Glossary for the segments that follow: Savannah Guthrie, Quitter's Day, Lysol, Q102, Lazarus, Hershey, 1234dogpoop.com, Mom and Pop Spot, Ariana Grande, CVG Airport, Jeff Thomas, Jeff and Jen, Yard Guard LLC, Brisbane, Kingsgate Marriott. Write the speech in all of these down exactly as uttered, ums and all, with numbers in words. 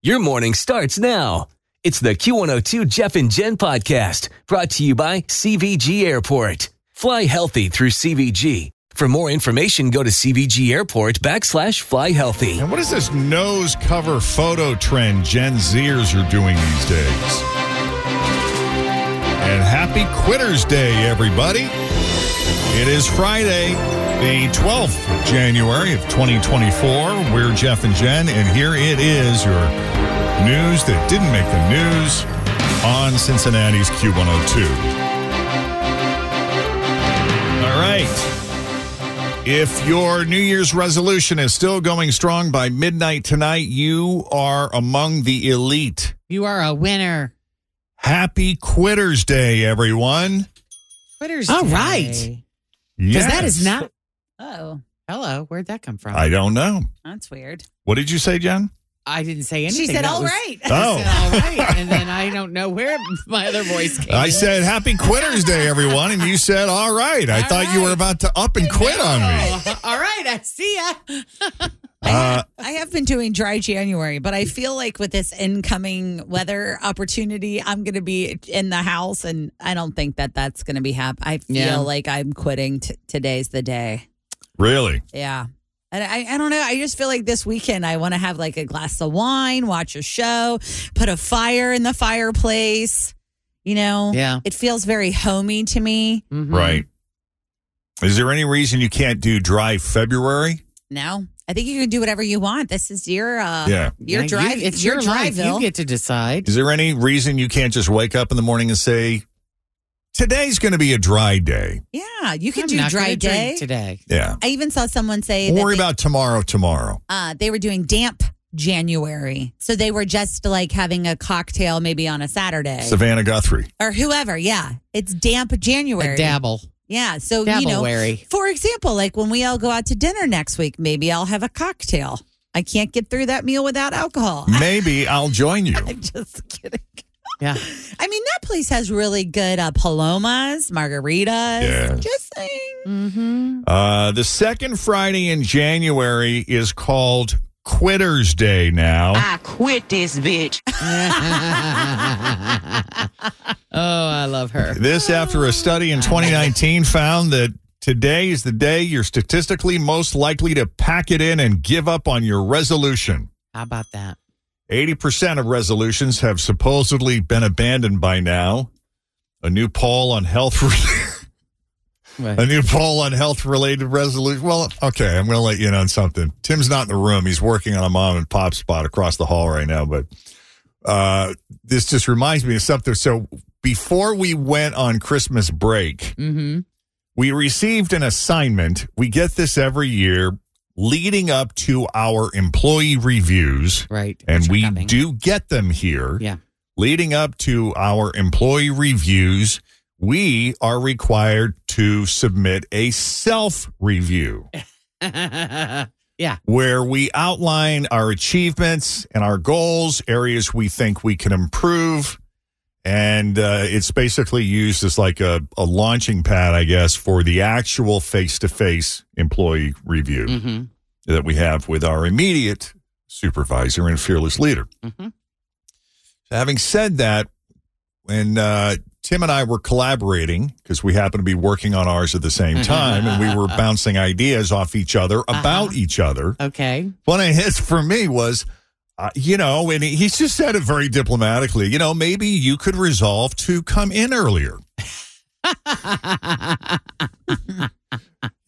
Your morning starts now. It's the Q one oh two Jeff and Jen podcast, brought to you by C V G Airport. Fly healthy through C V G. For more information, go to C V G Airport backslash fly healthy. And what is this nose cover photo trend Gen Zers are doing these days? And happy Quitter's Day, everybody. It is Friday, the twelfth of January of twenty twenty-four. We're Jeff and Jen, and here it is, your news that didn't make the news on Cincinnati's Q one oh two. All right. If your New Year's resolution is still going strong by midnight tonight, you are among the elite. You are a winner. Happy Quitter's Day, everyone. Quitter's All Day. All right. Because yes. That is not... Oh, hello. Where'd that come from? I don't know. That's weird. What did you say, Jen? I didn't say anything. She said, that all was, right. Oh. I said, all right. And then I don't know where my other voice came. I in. said, happy Quitter's Day, everyone. And you said, all right. I all thought right. you were about to up and quit no. on me. All right. I see ya. uh, I, have, I have been doing dry January, but I feel like with this incoming weather opportunity, I'm going to be in the house. And I don't think that that's going to be happening. I feel yeah. like I'm quitting. T- today's the day. Really? Yeah. And I, I don't know. I just feel like this weekend I want to have like a glass of wine, watch a show, put a fire in the fireplace. You know? Yeah. It feels very homey to me. Mm-hmm. Right. Is there any reason you can't do dry February? No. I think you can do whatever you want. This is your uh, yeah. your now drive. You, it's your, your drive. You get to decide. Is there any reason you can't just wake up in the morning and say, today's going to be a dry day. Yeah, you can I'm do dry day today. Yeah, I even saw someone say. Worry that they, about tomorrow. Tomorrow, uh, they were doing damp January, so they were just like having a cocktail maybe on a Saturday. Savannah Guthrie or whoever. Yeah, it's damp January. A dabble. Yeah, so dabble you know, wary. For example, like when we all go out to dinner next week, maybe I'll have a cocktail. I can't get through that meal without alcohol. Maybe I'll join you. I'm just kidding. Yeah, I mean, that place has really good uh, palomas, margaritas. Yeah. Just saying. Mm-hmm. Uh, the second Friday in January is called Quitter's Day now. I quit this bitch. Oh, I love her. This after a study in twenty nineteen found that today is the day you're statistically most likely to pack it in and give up on your resolution. How about that? eighty percent of resolutions have supposedly been abandoned by now. A new poll on health re- right. A new poll on health-related resolution. Well, okay, I'm going to let you in on something. Tim's not in the room. He's working on a mom-and-pop spot across the hall right now. But uh, this just reminds me of something. So before we went on Christmas break, mm-hmm. we received an assignment. We get this every year. Leading up to our employee reviews, right? And we coming. do get them here. Yeah. Leading up to our employee reviews, we are required to submit a self-review. Yeah. Where we outline our achievements and our goals, areas we think we can improve. And uh, it's basically used as like a, a launching pad, I guess, for the actual face-to-face employee review mm-hmm. that we have with our immediate supervisor and fearless leader. Mm-hmm. So having said that, when uh, Tim and I were collaborating, because we happened to be working on ours at the same time, and we were bouncing ideas off each other about uh-huh. each other. Okay. One of his for me was, Uh, you know, and he, he just said it very diplomatically. You know, maybe you could resolve to come in earlier.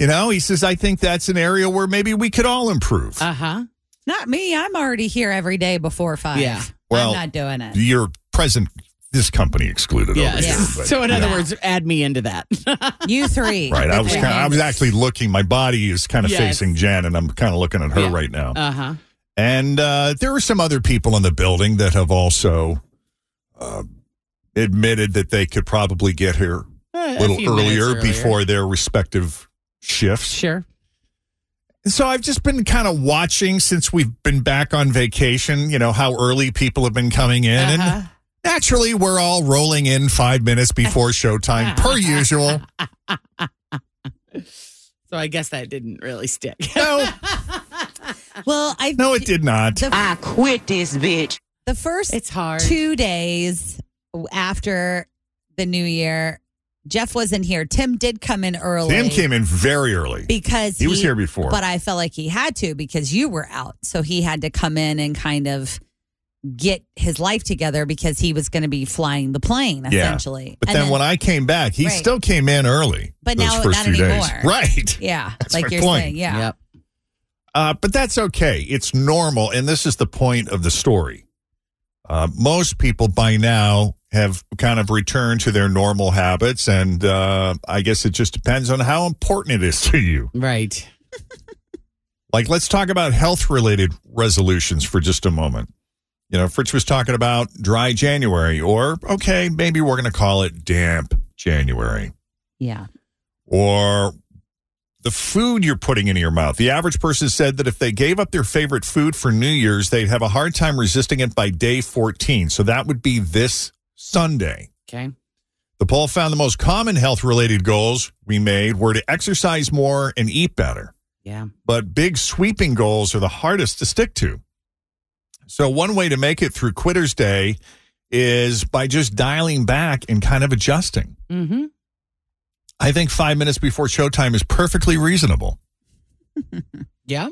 You know, he says, I think that's an area where maybe we could all improve. Uh-huh. Not me. I'm already here every day before five. Yeah. Well, I'm not doing it. You're present. This company excluded. Yeah. Over yeah. Here, but, so in other know. words, add me into that. You three. Right. I was kind of, I was actually looking. My body is kind of yes. facing Jen, and I'm kind of looking at her yeah. right now. Uh-huh. And uh, there are some other people in the building that have also uh, admitted that they could probably get here uh, a little a earlier, earlier before their respective shifts. Sure. So I've just been kind of watching since we've been back on vacation, you know, how early people have been coming in. Uh-huh. And naturally, we're all rolling in five minutes before showtime, per usual. So I guess that didn't really stick. No. Well, I No, it did not. The, I quit this bitch. The first it's hard. two days after the new year, Jeff wasn't here. Tim did come in early. Tim came in very early. Because he, he was here before. But I felt like he had to because you were out. So he had to come in and kind of get his life together because he was going to be flying the plane, essentially. Yeah. But then, then when I came back, he right. still came in early. But now not anymore. Days. Right. Yeah. That's like you're point. saying. Yeah. Yep. Uh, but that's okay. It's normal. And this is the point of the story. Uh, most people by now have kind of returned to their normal habits. And uh, I guess it just depends on how important it is to you. Right. Like, let's talk about health-related resolutions for just a moment. You know, Fritz was talking about dry January, or, okay, maybe we're going to call it damp January. Yeah. Or the food you're putting into your mouth. The average person said that if they gave up their favorite food for New Year's, they'd have a hard time resisting it by day fourteen. So that would be this Sunday. Okay. The poll found the most common health-related goals we made were to exercise more and eat better. Yeah. But big sweeping goals are the hardest to stick to. So one way to make it through Quitter's Day is by just dialing back and kind of adjusting. Mm-hmm. I think five minutes before showtime is perfectly reasonable. Yeah.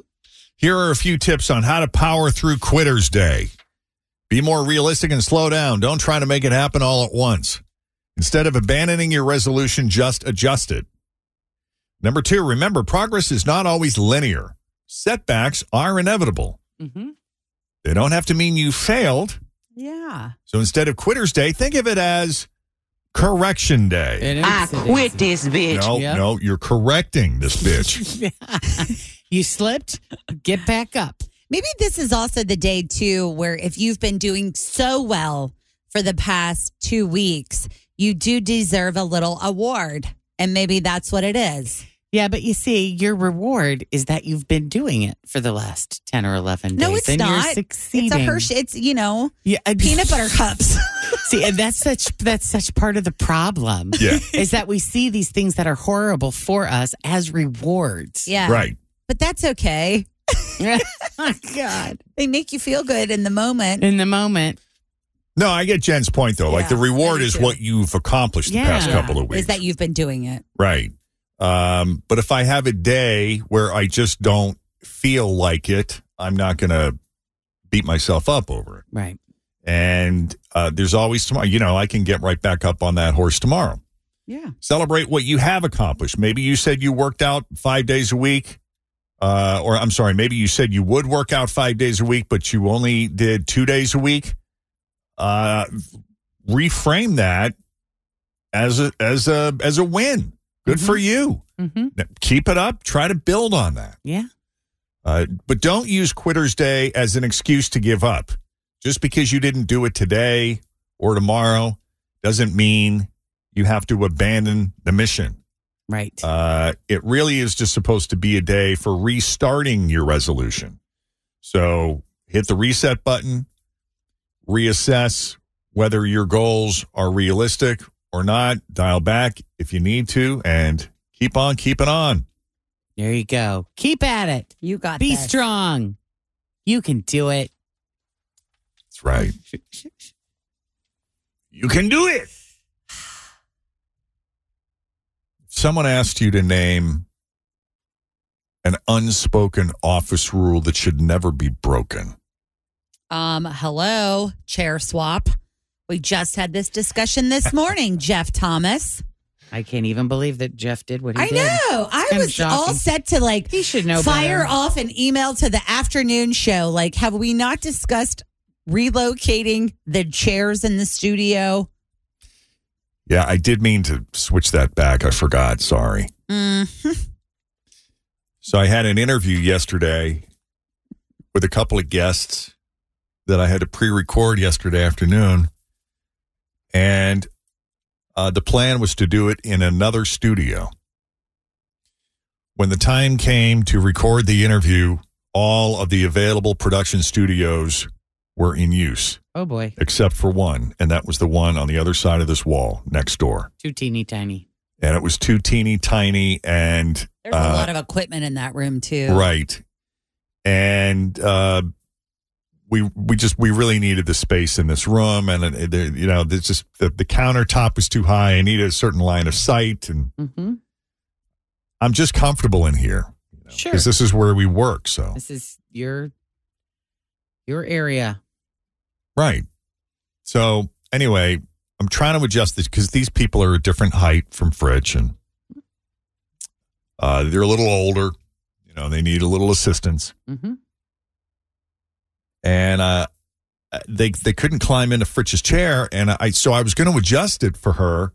Here are a few tips on how to power through Quitter's Day. Be more realistic and slow down. Don't try to make it happen all at once. Instead of abandoning your resolution, just adjust it. Number two, remember, progress is not always linear. Setbacks are inevitable. Mm-hmm. They don't have to mean you failed. Yeah. So instead of Quitter's Day, think of it as Correction Day. I quit this bitch. No, yep. no, you're correcting this bitch. You slipped, get back up. Maybe this is also the day, too, where if you've been doing so well for the past two weeks, you do deserve a little award. And maybe that's what it is. Yeah, but you see, your reward is that you've been doing it for the last ten or eleven days. No, it's and not. You're succeeding. It's a Hershey. It's, you know, yeah, I, peanut butter cups. See, and that's such that's such part of the problem. Yeah. Is that we see these things that are horrible for us as rewards. Yeah. Right. But that's okay. Oh, God. They make you feel good in the moment. In the moment. No, I get Jen's point, though. Yeah, like, the reward is what you've accomplished yeah. the past couple of weeks. Is that you've been doing it. Right. Um, but if I have a day where I just don't feel like it, I'm not going to beat myself up over it. Right. And uh, there's always tomorrow. You know, I can get right back up on that horse tomorrow. Yeah. Celebrate what you have accomplished. Maybe you said you worked out five days a week. Uh, or I'm sorry, maybe you said you would work out five days a week, but you only did two days a week. Uh, reframe that as a, as a, as a win. Good mm-hmm. for you. Mm-hmm. Now, keep it up. Try to build on that. Yeah. Uh, but don't use Quitter's Day as an excuse to give up. Just because you didn't do it today or tomorrow doesn't mean you have to abandon the mission. Right. Uh, it really is just supposed to be a day for restarting your resolution. So hit the reset button, reassess whether your goals are realistic or not, dial back if you need to, and keep on keeping on. There you go. Keep at it. You got Be this. strong. You can do it. That's right. You can do it. Someone asked you to name an unspoken office rule that should never be broken. Um, hello, chair swap. We just had this discussion this morning, Jeff Thomas. I can't even believe that Jeff did what he I did. I know. I was shocking. all set to like he should know fire better. off an email to the afternoon show. Like, have we not discussed relocating the chairs in the studio? Yeah, I did mean to switch that back. I forgot. Sorry. Mm-hmm. So I had an interview yesterday with a couple of guests that I had to pre-record yesterday afternoon. And uh, the plan was to do it in another studio. When the time came to record the interview, all of the available production studios were in use. Oh, boy. Except for one, and that was the one on the other side of this wall next door. Too teeny tiny. And it was too teeny tiny, and... There's uh, a lot of equipment in that room, too. Right. And uh, we we just, we really needed the space in this room, and, uh, the, you know, there's just the, the countertop was too high. I needed a certain line of sight, and mm-hmm. I'm just comfortable in here. You know, sure. Because this is where we work, so... This is your your area. Right. So anyway, I'm trying to adjust this because these people are a different height from Fritch, and uh, they're a little older. You know, they need a little assistance. Mm-hmm. And uh, they they couldn't climb into Fritch's chair, and I so I was going to adjust it for her,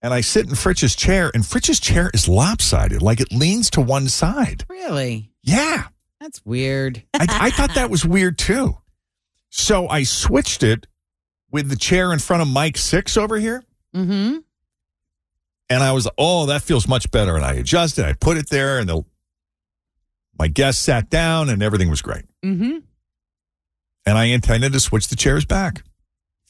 and I sit in Fritch's chair, and Fritch's chair is lopsided, like it leans to one side. Really? Yeah. That's weird. I, I thought that was weird too. So I switched it with the chair in front of Mike Six over here. Mm-hmm. And I was, oh, that feels much better. And I adjusted. I put it there, and the my guest sat down, and everything was great. Mm-hmm. And I intended to switch the chairs back.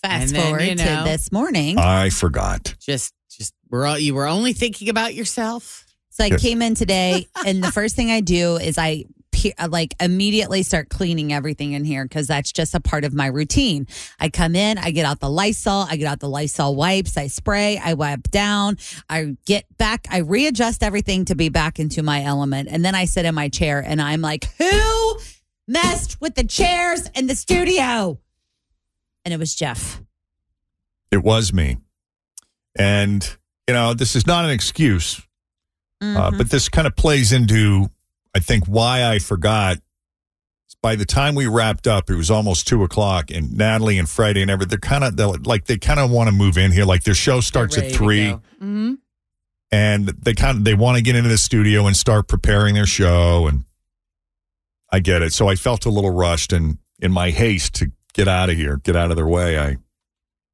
Fast and forward then, you know, to this morning. I forgot. Just, just we're all, you were only thinking about yourself. So I yes. came in today, and the first thing I do is I... like immediately start cleaning everything in here because that's just a part of my routine. I come in, I get out the Lysol, I get out the Lysol wipes, I spray, I wipe down, I get back, I readjust everything to be back into my element. And then I sit in my chair and I'm like, who messed with the chairs in the studio? And it was Jeff. It was me. And, you know, this is not an excuse, mm-hmm. uh, but this kind of plays into... I think why I forgot, by the time we wrapped up, it was almost two o'clock, and Natalie and Friday and everything, they're kind of like, they kind of want to move in here. Like their show starts at three mm-hmm. and they kind of, they want to get into the studio and start preparing their show. And I get it. So I felt a little rushed, and in my haste to get out of here, get out of their way, I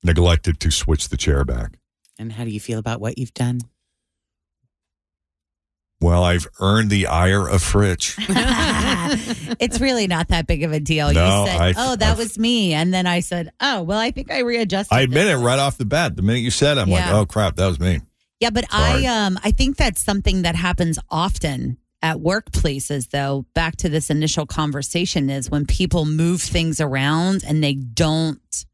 neglected to switch the chair back. And how do you feel about what you've done? Well, I've earned the ire of Fritch. It's really not that big of a deal. No, you said, I've, oh, that I've, was me. And then I said, oh, well, I think I readjusted. I admit it right off the bat. The minute you said it, I'm yeah. like, oh, crap, that was me. Yeah, but Sorry. I um, I think that's something that happens often at workplaces, though. Back to this initial conversation is when people move things around and they don't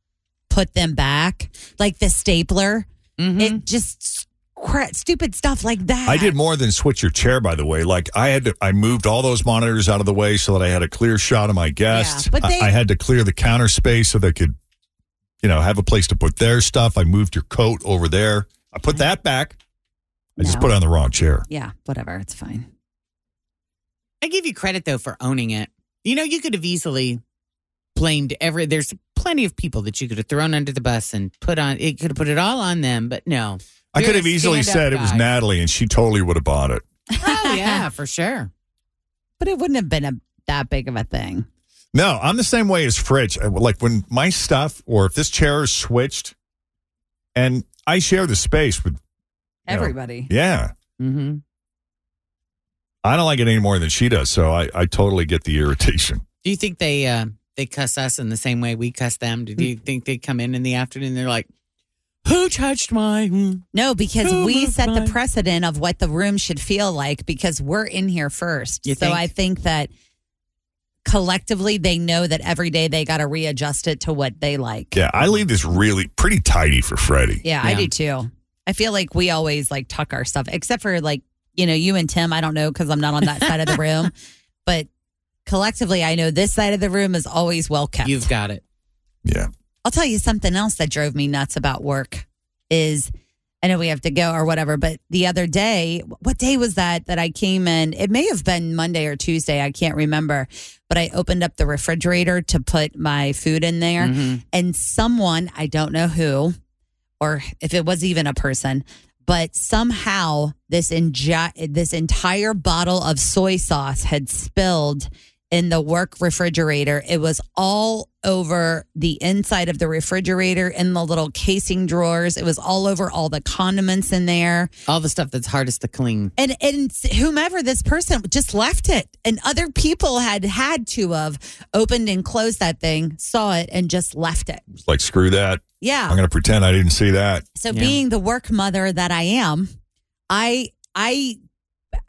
put them back, like the stapler. Mm-hmm. It just... crap, stupid stuff like that. I did more than switch your chair, by the way. Like I had to, I moved all those monitors out of the way so that I had a clear shot of my guests. Yeah, but they, I, I had to clear the counter space so they could, you know, have a place to put their stuff. I moved your coat over there. I put that back. I no. just put it on the wrong chair. Yeah, whatever. It's fine. I give you credit, though, for owning it. You know, you could have easily blamed every, there's plenty of people that you could have thrown under the bus and put on, it could have put it all on them, but no. I You're could have easily said guy. It was Natalie, and she totally would have bought it. Oh, yeah, for sure. But it wouldn't have been a, that big of a thing. No, I'm the same way as Fritch. Like, when my stuff, or if this chair is switched, and I share the space with... everybody. Know, yeah. Mm-hmm. I don't like it any more than she does, so I, I totally get the irritation. Do you think they uh, they cuss us in the same way we cuss them? Do you think they come in in the afternoon and they're like, who touched mine? No, because Who we set mine? the precedent of what the room should feel like because we're in here first. You so think? I think that collectively they know that every day they got to readjust it to what they like. Yeah, I leave this really pretty tidy for Freddie. Yeah, yeah, I do too. I feel like we always like tuck our stuff, except for like, you know, you and Tim. I don't know because I'm not on that side of the room. But collectively, I know this side of the room is always well kept. You've got it. Yeah. I'll tell you something else that drove me nuts about work is, I know we have to go or whatever, but the other day, what day was that that I came in? It may have been Monday or Tuesday. I can't remember, but I opened up the refrigerator to put my food in there. Mm-hmm. And someone, I don't know who, or if it was even a person, but somehow this ingi- this entire bottle of soy sauce had spilled in the work refrigerator. It was all over the inside of the refrigerator, in the little casing drawers. It was all over all the condiments in there. All the stuff that's hardest to clean. And and whomever this person just left it. And other people had had to have opened and closed that thing, saw it, and just left it. It's like, screw that. Yeah. I'm going to pretend I didn't see that. So yeah. Being the work mother that I am, I I...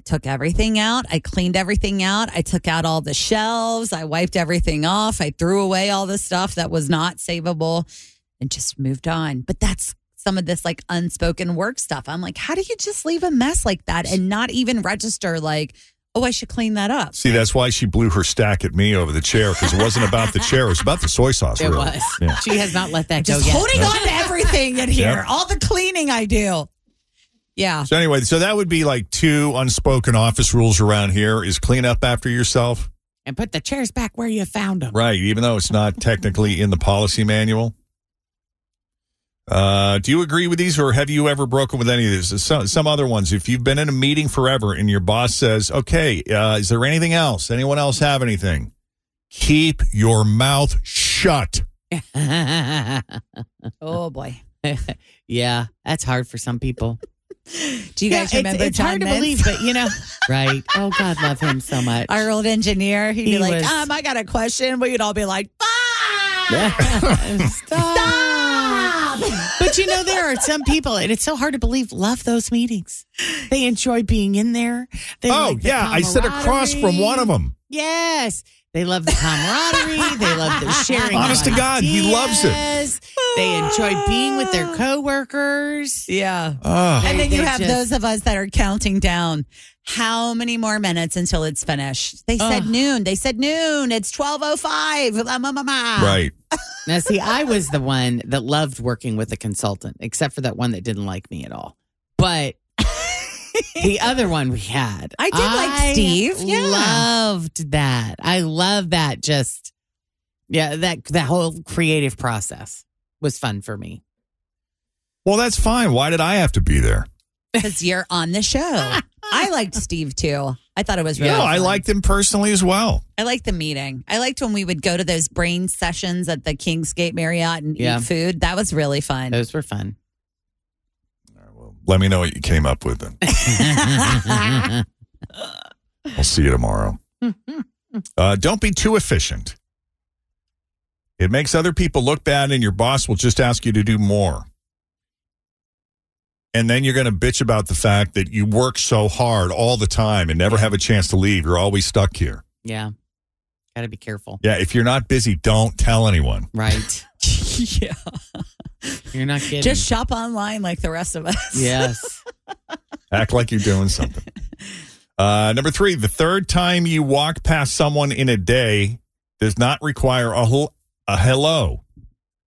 took everything out. I cleaned everything out. I took out all the shelves. I wiped everything off. I threw away all the stuff that was not savable and just moved on. But that's some of this like unspoken work stuff. I'm like, how do you just leave a mess like that and not even register like, oh, I should clean that up? See, that's why she blew her stack at me over the chair, because it wasn't about the chair. It was about the soy sauce. It really was. Yeah. She has not let that just go yet. Just holding on to everything in here. Yep. All the cleaning I do. Yeah. So anyway, so that would be like two unspoken office rules around here is clean up after yourself. And put the chairs back where you found them. Right. Even though it's not technically in the policy manual. Uh, do you agree with these, or have you ever broken with any of these? Some, some other ones. If you've been in a meeting forever and your boss says, okay, uh, is there anything else? Anyone else have anything? Keep your mouth shut. Oh, boy. Yeah. That's hard for some people. Do you yeah, guys remember it's, it's John hard Mintz? To believe, but you know. Right. Oh, God, love him so much. Our old engineer, he'd he be like, was... um, I got a question. We'd all be like, yeah. Stop. Stop. But you know, there are some people, and it's so hard to believe, love those meetings. They enjoy being in there. They oh, like the yeah. I sit across from one of them. Yes. They love the camaraderie. They love the sharing. Honest to God, ideas. He loves it. They enjoy being with their coworkers. Yeah. Oh. And then you have just... those of us that are counting down how many more minutes until it's finished. They said oh. noon. They said noon. It's twelve oh five. Right. Now, see, I was the one that loved working with a consultant, except for that one that didn't like me at all. But... the other one we had. I did like I Steve. Yeah. Loved that. I love that. Just, yeah, that, that whole creative process was fun for me. Well, that's fine. Why did I have to be there? Because you're on the show. I liked Steve, too. I thought it was really yeah, fun. I liked him personally as well. I liked the meeting. I liked when we would go to those brain sessions at the Kingsgate Marriott and yeah. eat food. That was really fun. Those were fun. Let me know what you came up with then. I'll see you tomorrow. Uh, don't be too efficient. It makes other people look bad, and your boss will just ask you to do more. And then you're going to bitch about the fact that you work so hard all the time and never have a chance to leave. You're always stuck here. Yeah. Got to be careful. Yeah. If you're not busy, don't tell anyone. Right. Yeah. You're not kidding. Just shop online like the rest of us. Yes. Act like you're doing something. Uh, number three, the third time you walk past someone in a day does not require a whole, a hello.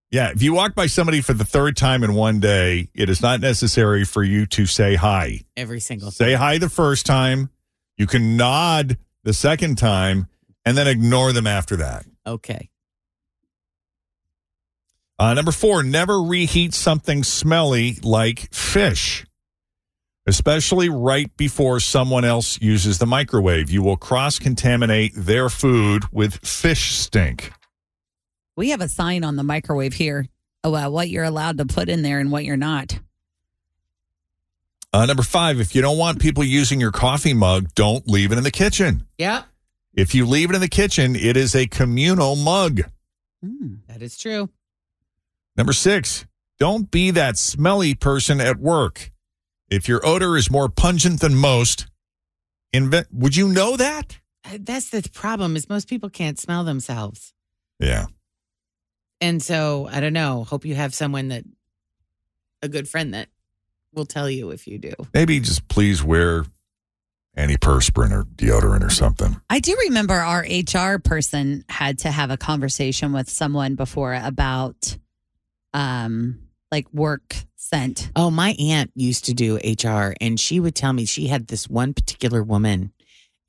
Yeah, if you walk by somebody for the third time in one day, it is not necessary for you to say hi. Every single say time. Hi the first time. You can nod the second time and then ignore them after that. Okay. Uh, number four, never reheat something smelly like fish, especially right before someone else uses the microwave. You will cross-contaminate their food with fish stink. We have a sign on the microwave here about what you're allowed to put in there and what you're not. Uh, number five, if you don't want people using your coffee mug, don't leave it in the kitchen. Yeah. If you leave it in the kitchen, it is a communal mug. Mm, that is true. Number six, don't be that smelly person at work. If your odor is more pungent than most, invent, would you know that? That's the problem, is most people can't smell themselves. Yeah. And so, I don't know, hope you have someone that, a good friend that will tell you if you do. Maybe just please wear antiperspirant or deodorant or something. I do remember our H R person had to have a conversation with someone before about um, like work scent. Oh, my aunt used to do H R, and she would tell me she had this one particular woman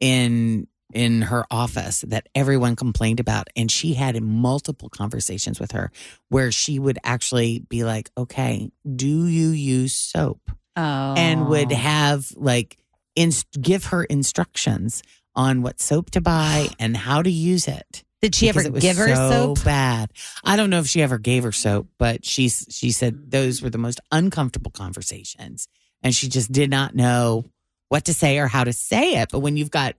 in in her office that everyone complained about. And she had multiple conversations with her where she would actually be like, okay, do you use soap? Oh. And would have like, inst- give her instructions on what soap to buy and how to use it. Did she ever give her so soap? So bad. I don't know if she ever gave her soap, but she she said those were the most uncomfortable conversations. And she just did not know what to say or how to say it. But when you've got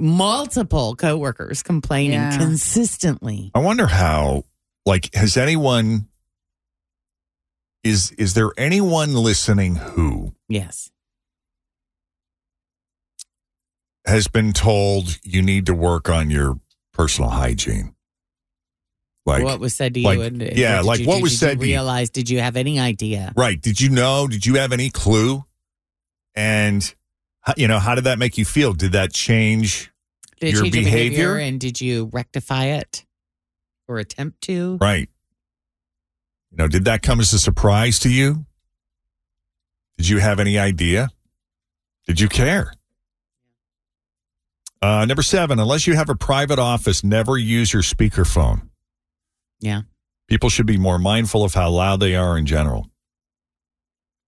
multiple coworkers complaining yeah. consistently. I wonder how, like, has anyone, is is there anyone listening who yes. has been told you need to work on your personal hygiene? Like what was said to you? Like, and, yeah, what like you, what did, was did said you to you? Realize, did you have any idea? Right. Did you know? Did you have any clue? And you know, how did that make you feel? Did that change did your behavior? behavior? And did you rectify it or attempt to? Right. You know, did that come as a surprise to you? Did you have any idea? Did you care? Uh, number seven, unless you have a private office, never use your speakerphone. Yeah. People should be more mindful of how loud they are in general.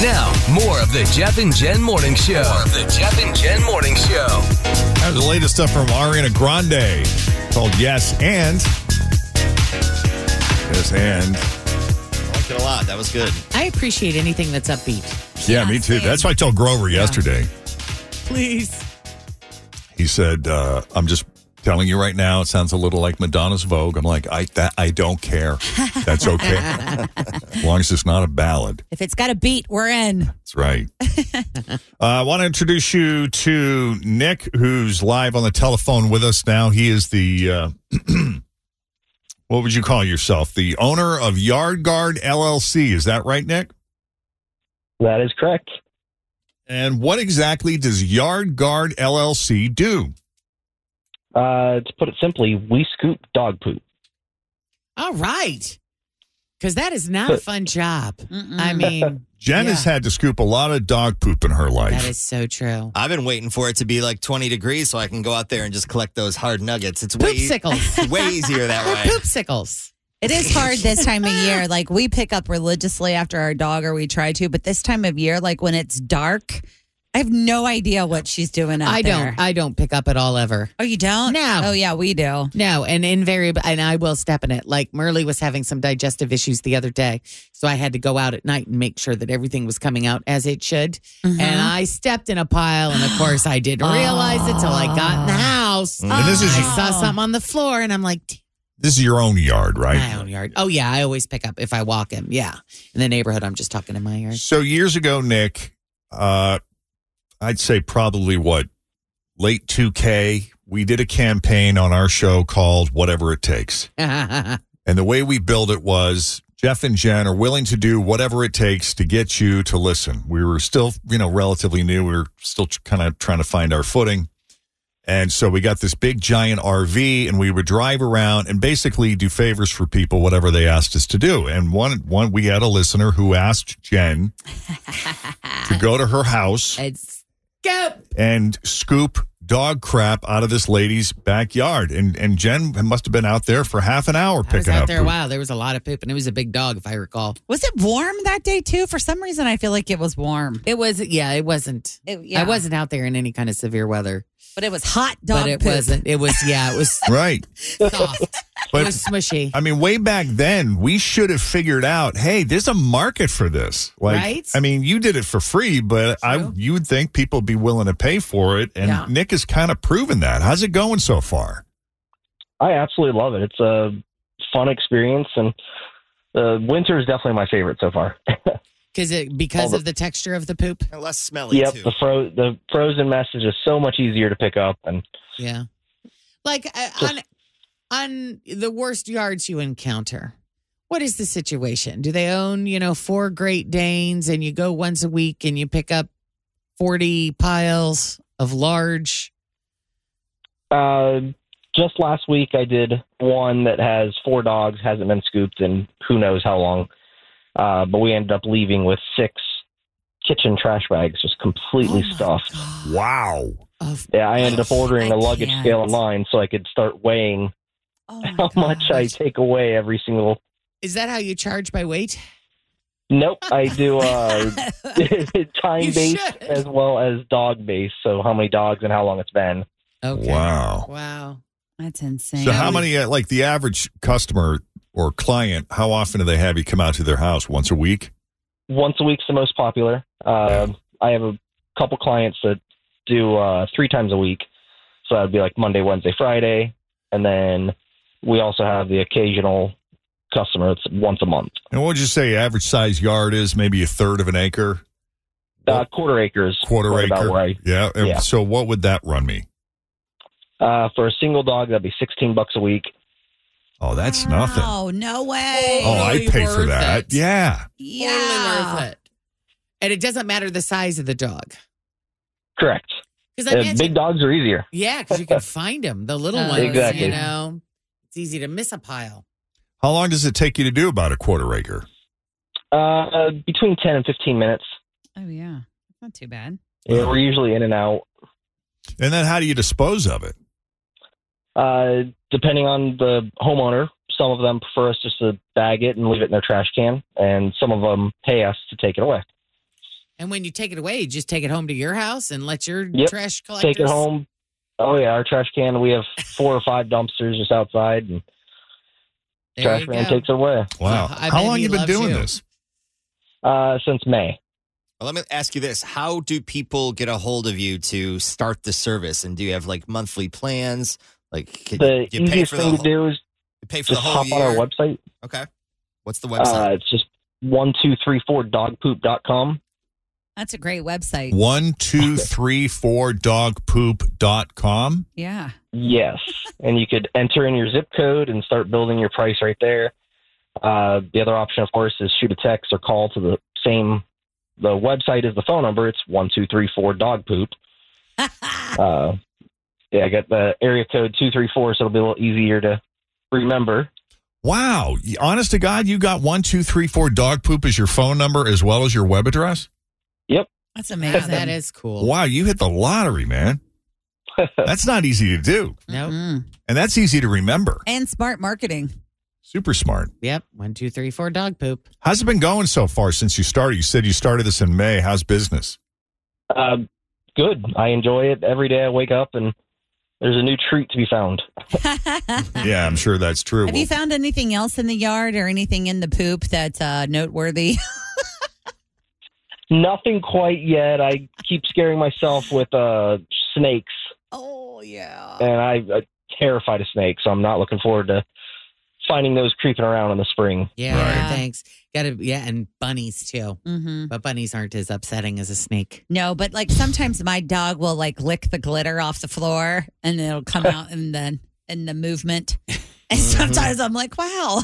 Now, more of the Jeff and Jen Morning Show. More of the Jeff and Jen Morning Show. That was the latest stuff from Ariana Grande called Yes and. Yes and. I liked it a lot. That was good. I appreciate anything that's upbeat. Yeah, yeah me too. Same. That's why I told Grover yeah. yesterday. Please. He said, uh, I'm just Telling you right now, it sounds a little like Madonna's Vogue. I'm like, I that, I don't care. That's okay. As long as it's not a ballad. If it's got a beat, we're in. That's right. uh, I want to introduce you to Nick, who's live on the telephone with us now. He is the, uh, what would you call yourself? The owner of Yard Guard L L C. Is that right, Nick? That is correct. And what exactly does Yard Guard L L C do? Uh, to put it simply, we scoop dog poop. All right. Because that is not a fun job. Mm-mm. I mean, Jen yeah. has had to scoop a lot of dog poop in her life. That is so true. I've been waiting for it to be like twenty degrees so I can go out there and just collect those hard nuggets. It's way, it's way easier that way. We're poopsicles. It is hard this time of year. Like, we pick up religiously after our dog, or we try to. But this time of year, like when it's dark, I have no idea what she's doing out I don't, there. I don't pick up at all ever. Oh, you don't? No. Oh, yeah, we do. No, and invariably, and I will step in it. Like, Merle was having some digestive issues the other day, so I had to go out at night and make sure that everything was coming out as it should. Mm-hmm. And I stepped in a pile, and of course, I didn't realize oh. it till I got in the house. And oh. this is I saw something on the floor, and I'm like, this is your own yard, right? My own yard. Oh, yeah, I always pick up if I walk him, yeah. In the neighborhood, I'm just talking in my yard. So years ago, Nick, uh... I'd say probably what, late two K, we did a campaign on our show called Whatever It Takes. And the way we built it was Jeff and Jen are willing to do whatever it takes to get you to listen. We were still, you know, relatively new. We were still kind of trying to find our footing. And so we got this big giant R V and we would drive around and basically do favors for people, whatever they asked us to do. And one, one we had a listener who asked Jen to go to her house. It's- Scoop. And scoop dog crap out of this lady's backyard. And and Jen must have been out there for half an hour picking up. I was out there poop. a while. There was a lot of poop, and it was a big dog, if I recall. Was it warm that day, too? For some reason, I feel like it was warm. It was, yeah, it wasn't. It, yeah. I wasn't out there in any kind of severe weather. But it was hot dog But it poop. wasn't. It was, yeah, it was right. soft. But, it was smushy. I mean, way back then, we should have figured out, hey, there's a market for this. Like, right? I mean, you did it for free, but True. I, you would think people would be willing to pay for it. And yeah. Nick has kind of proven that. How's it going so far? I absolutely love it. It's a fun experience. And the winter is definitely my favorite so far. Because it because the, of the texture of the poop? And less smelly, yep, too. Yep, the, fro- the frozen message is so much easier to pick up. And yeah. Like, just, on... On the worst yards you encounter, what is the situation? Do they own, you know, four Great Danes and you go once a week and you pick up forty piles of large? Uh, just last week I did one that has four dogs, hasn't been scooped in who knows how long. Uh, but we ended up leaving with six kitchen trash bags just completely oh stuffed. God. Wow. Of yeah, I ended up ordering I a luggage can't. scale online so I could start weighing Oh how much gosh. I take away every single. Is that how you charge by weight? Nope. I do uh, time-based as well as dog-based. So how many dogs and how long it's been. Okay. Wow. Wow. That's insane. So how many, uh, like the average customer or client, how often do they have you come out to their house? Once a week? Once a week's the most popular. Uh, yeah. I have a couple clients that do uh, three times a week. So that would be like Monday, Wednesday, Friday. And then... we also have the occasional customer. It's once a month. And what would you say average size yard is? Maybe a third of an acre? Uh, quarter acres. Quarter acre. I, yeah. yeah. So what would that run me? Uh, for a single dog, that'd be sixteen bucks a week. Oh, that's wow, nothing. Oh, no way. Oh, I pay for that. It. Yeah. Yeah. Totally worth it. And it doesn't matter the size of the dog. Correct. Because uh, big dogs are easier. Yeah, because you can find them. The little ones, exactly. you know. It's easy to miss a pile. How long does it take you to do about a quarter acre? Uh, between ten and fifteen minutes. Oh, yeah. Not too bad. Yeah, we're usually in and out. And then how do you dispose of it? Uh, depending on the homeowner, some of them prefer us just to bag it and leave it in their trash can. And some of them pay us to take it away. And when you take it away, you just take it home to your house and let your yep. trash collectors... take it home. Oh, yeah, our trash can. We have four or five dumpsters just outside, and there trash man go. takes it away. Wow. I How long have you been doing you. this? Uh, since May. Well, let me ask you this. How do people get a hold of you to start the service? And do you have, like, monthly plans, Like, can the you, you easiest pay for thing the whole, to do is pay for just the whole hop year. on our website. Okay. What's the website? Uh, it's just one two three four dog poop dot com. That's a great website. one two three four dog poop dot com. Yeah. Yes. And you could enter in your zip code and start building your price right there. Uh, the other option, of course, is shoot a text or call to the same. The website is the phone number. It's one two three four dog poop. uh, yeah, I got the area code two three four, so it'll be a little easier to remember. Wow. Honest to God, you got one two three four dog poop as your phone number as well as your web address? Yep. That's amazing. Wow, that is cool. Wow, you hit the lottery, man. That's not easy to do. No. Nope. And that's easy to remember. And smart marketing. Super smart. Yep. One, two, three, four, dog poop. How's it been going so far since you started? You said you started this in May. How's business? Uh, good. I enjoy it. Every day I wake up and there's a new treat to be found. Yeah, I'm sure that's true. Have well, you found anything else in the yard or anything in the poop that's uh, noteworthy? Nothing quite yet. I keep scaring myself with uh, snakes. Oh, yeah. And I, I'm terrified of snakes, so I'm not looking forward to finding those creeping around in the spring. Yeah, right. Thanks. Gotta, yeah, and bunnies too. Mm-hmm. But bunnies aren't as upsetting as a snake. No, but like sometimes my dog will like lick the glitter off the floor and it'll come out in the in the movement. And sometimes I'm like, wow.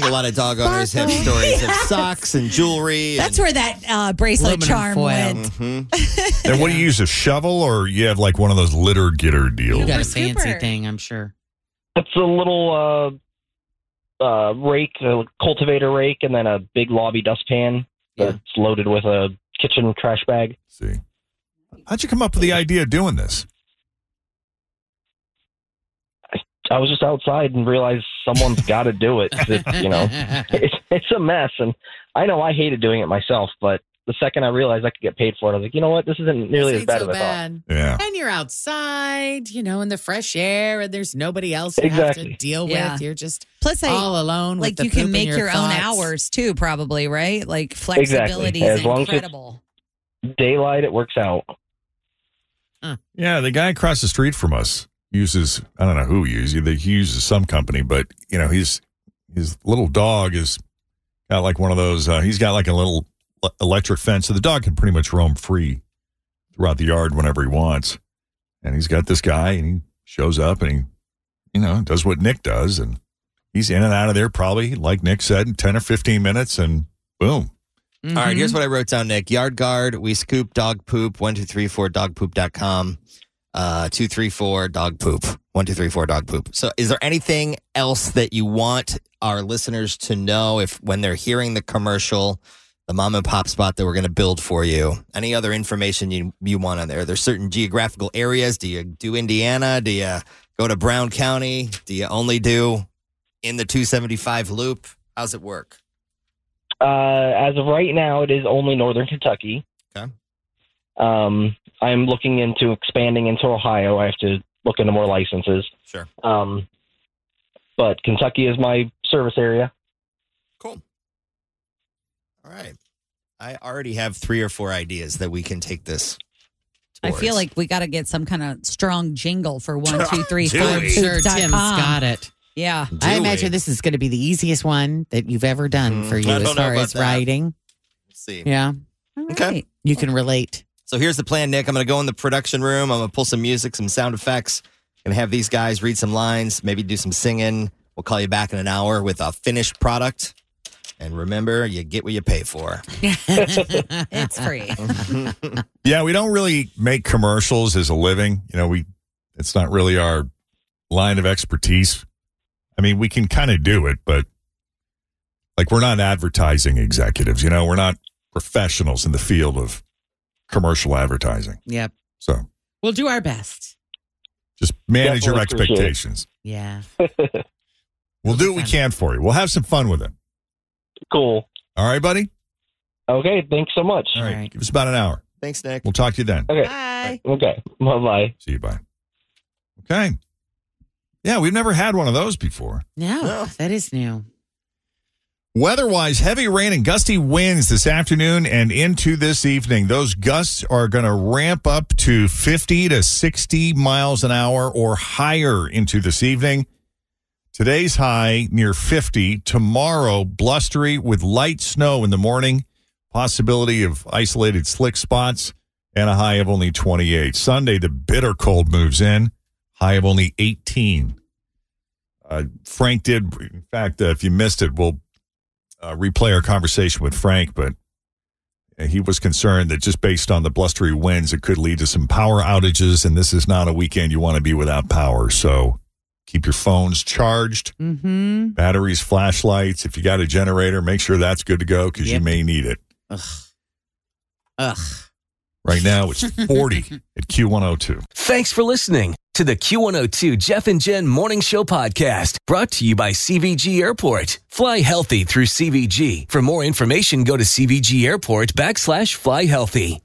Like a lot of dog owners have stories yeah. of socks and jewelry. That's and where that uh, bracelet charm foil. went. Mm-hmm. And what do you use, a shovel or you have like one of those litter getter deals? You got a fancy thing, I'm sure. It's a little... Uh, Uh, rake, a cultivator rake, and then a big lobby dustpan yeah. that's loaded with a kitchen trash bag. See, how'd you come up with the idea of doing this? I, I was just outside and realized someone's got to do it. It you know, it's, it's a mess, and I know I hated doing it myself, but the second I realized I could get paid for it, I was like, you know what, this isn't nearly this as bad so as I bad. thought. Yeah. And you're outside, you know, in the fresh air, and there's nobody else you exactly. have to deal yeah. with. You're just Plus, all I, alone like with the you can make your, your own hours, too, probably, right? Like, flexibility exactly. is as long incredible. As it's daylight, it works out. Huh. Yeah, the guy across the street from us uses, I don't know who he uses, he uses some company, but, you know, his, his little dog is got like one of those, uh, he's got like a little... electric fence, so the dog can pretty much roam free throughout the yard whenever he wants. And he's got this guy, and he shows up, and he, you know, does what Nick does, and he's in and out of there probably, like Nick said, in ten or fifteen minutes, and boom. Mm-hmm. All right, here's what I wrote down, Nick. Yard Guard, we scoop dog poop, one two three four dog poop dot com, uh, two three four dog poop, one two three four dog poop. So is there anything else that you want our listeners to know if when they're hearing the commercial, the mom and pop spot that we're going to build for you? Any other information you you want on there? Are there certain geographical areas? Do you do Indiana? Do you go to Brown County? Do you only do in the two seventy-five loop? How's it work? Uh, as of right now, it is only Northern Kentucky. Okay. Um, I'm looking into expanding into Ohio. I have to look into more licenses. Sure. Um, but Kentucky is my service area. Cool. All right. I already have three or four ideas that we can take this towards. I feel like we got to get some kind of strong jingle for one two three four. I'm sure Tim's got it. Yeah. Do I imagine we? This is going to be the easiest one that you've ever done mm, for you as far as that. writing. Let's see. Yeah. All right. Okay. You can relate. So here's the plan, Nick. I'm going to go in the production room. I'm going to pull some music, some sound effects, and have these guys read some lines, maybe do some singing. We'll call you back in an hour with a finished product. And remember, you get what you pay for. It's free. Yeah, we don't really make commercials as a living. You know, we it's not really our line of expertise. I mean, we can kind of do it, but like we're not advertising executives. You know, we're not professionals in the field of commercial advertising. Yep. So we'll do our best. Just manage Definitely your expectations. Yeah. We'll do what we can for you. We'll have some fun with it. Cool. All right, buddy. Okay, thanks so much. All right. All right. Give us about an hour. Thanks, Nick. We'll talk to you then. Okay. Bye. Bye. Okay. Bye-bye. See you, bye. Okay. Yeah, we've never had one of those before. No, no. That is new. Weather-wise, heavy rain and gusty winds this afternoon and into this evening. Those gusts are going to ramp up to fifty to sixty miles an hour or higher into this evening. Today's high near fifty. Tomorrow, blustery with light snow in the morning. Possibility of isolated slick spots and a high of only twenty-eight. Sunday, the bitter cold moves in. High of only eighteen. Uh, Frank did, in fact, uh, if you missed it, we'll Uh, replay our conversation with Frank, but he was concerned that just based on the blustery winds, it could lead to some power outages, and this is not a weekend you want to be without power. So keep your phones charged, mm-hmm. batteries, flashlights. If you got a generator, make sure that's good to go because yep. you may need it. Ugh. Ugh. Right now, it's forty at Q one oh two. Thanks for listening to the Q one oh two Jeff and Jen Morning Show Podcast, brought to you by C V G Airport. Fly healthy through C V G. For more information, go to C V G Airport backslash fly healthy.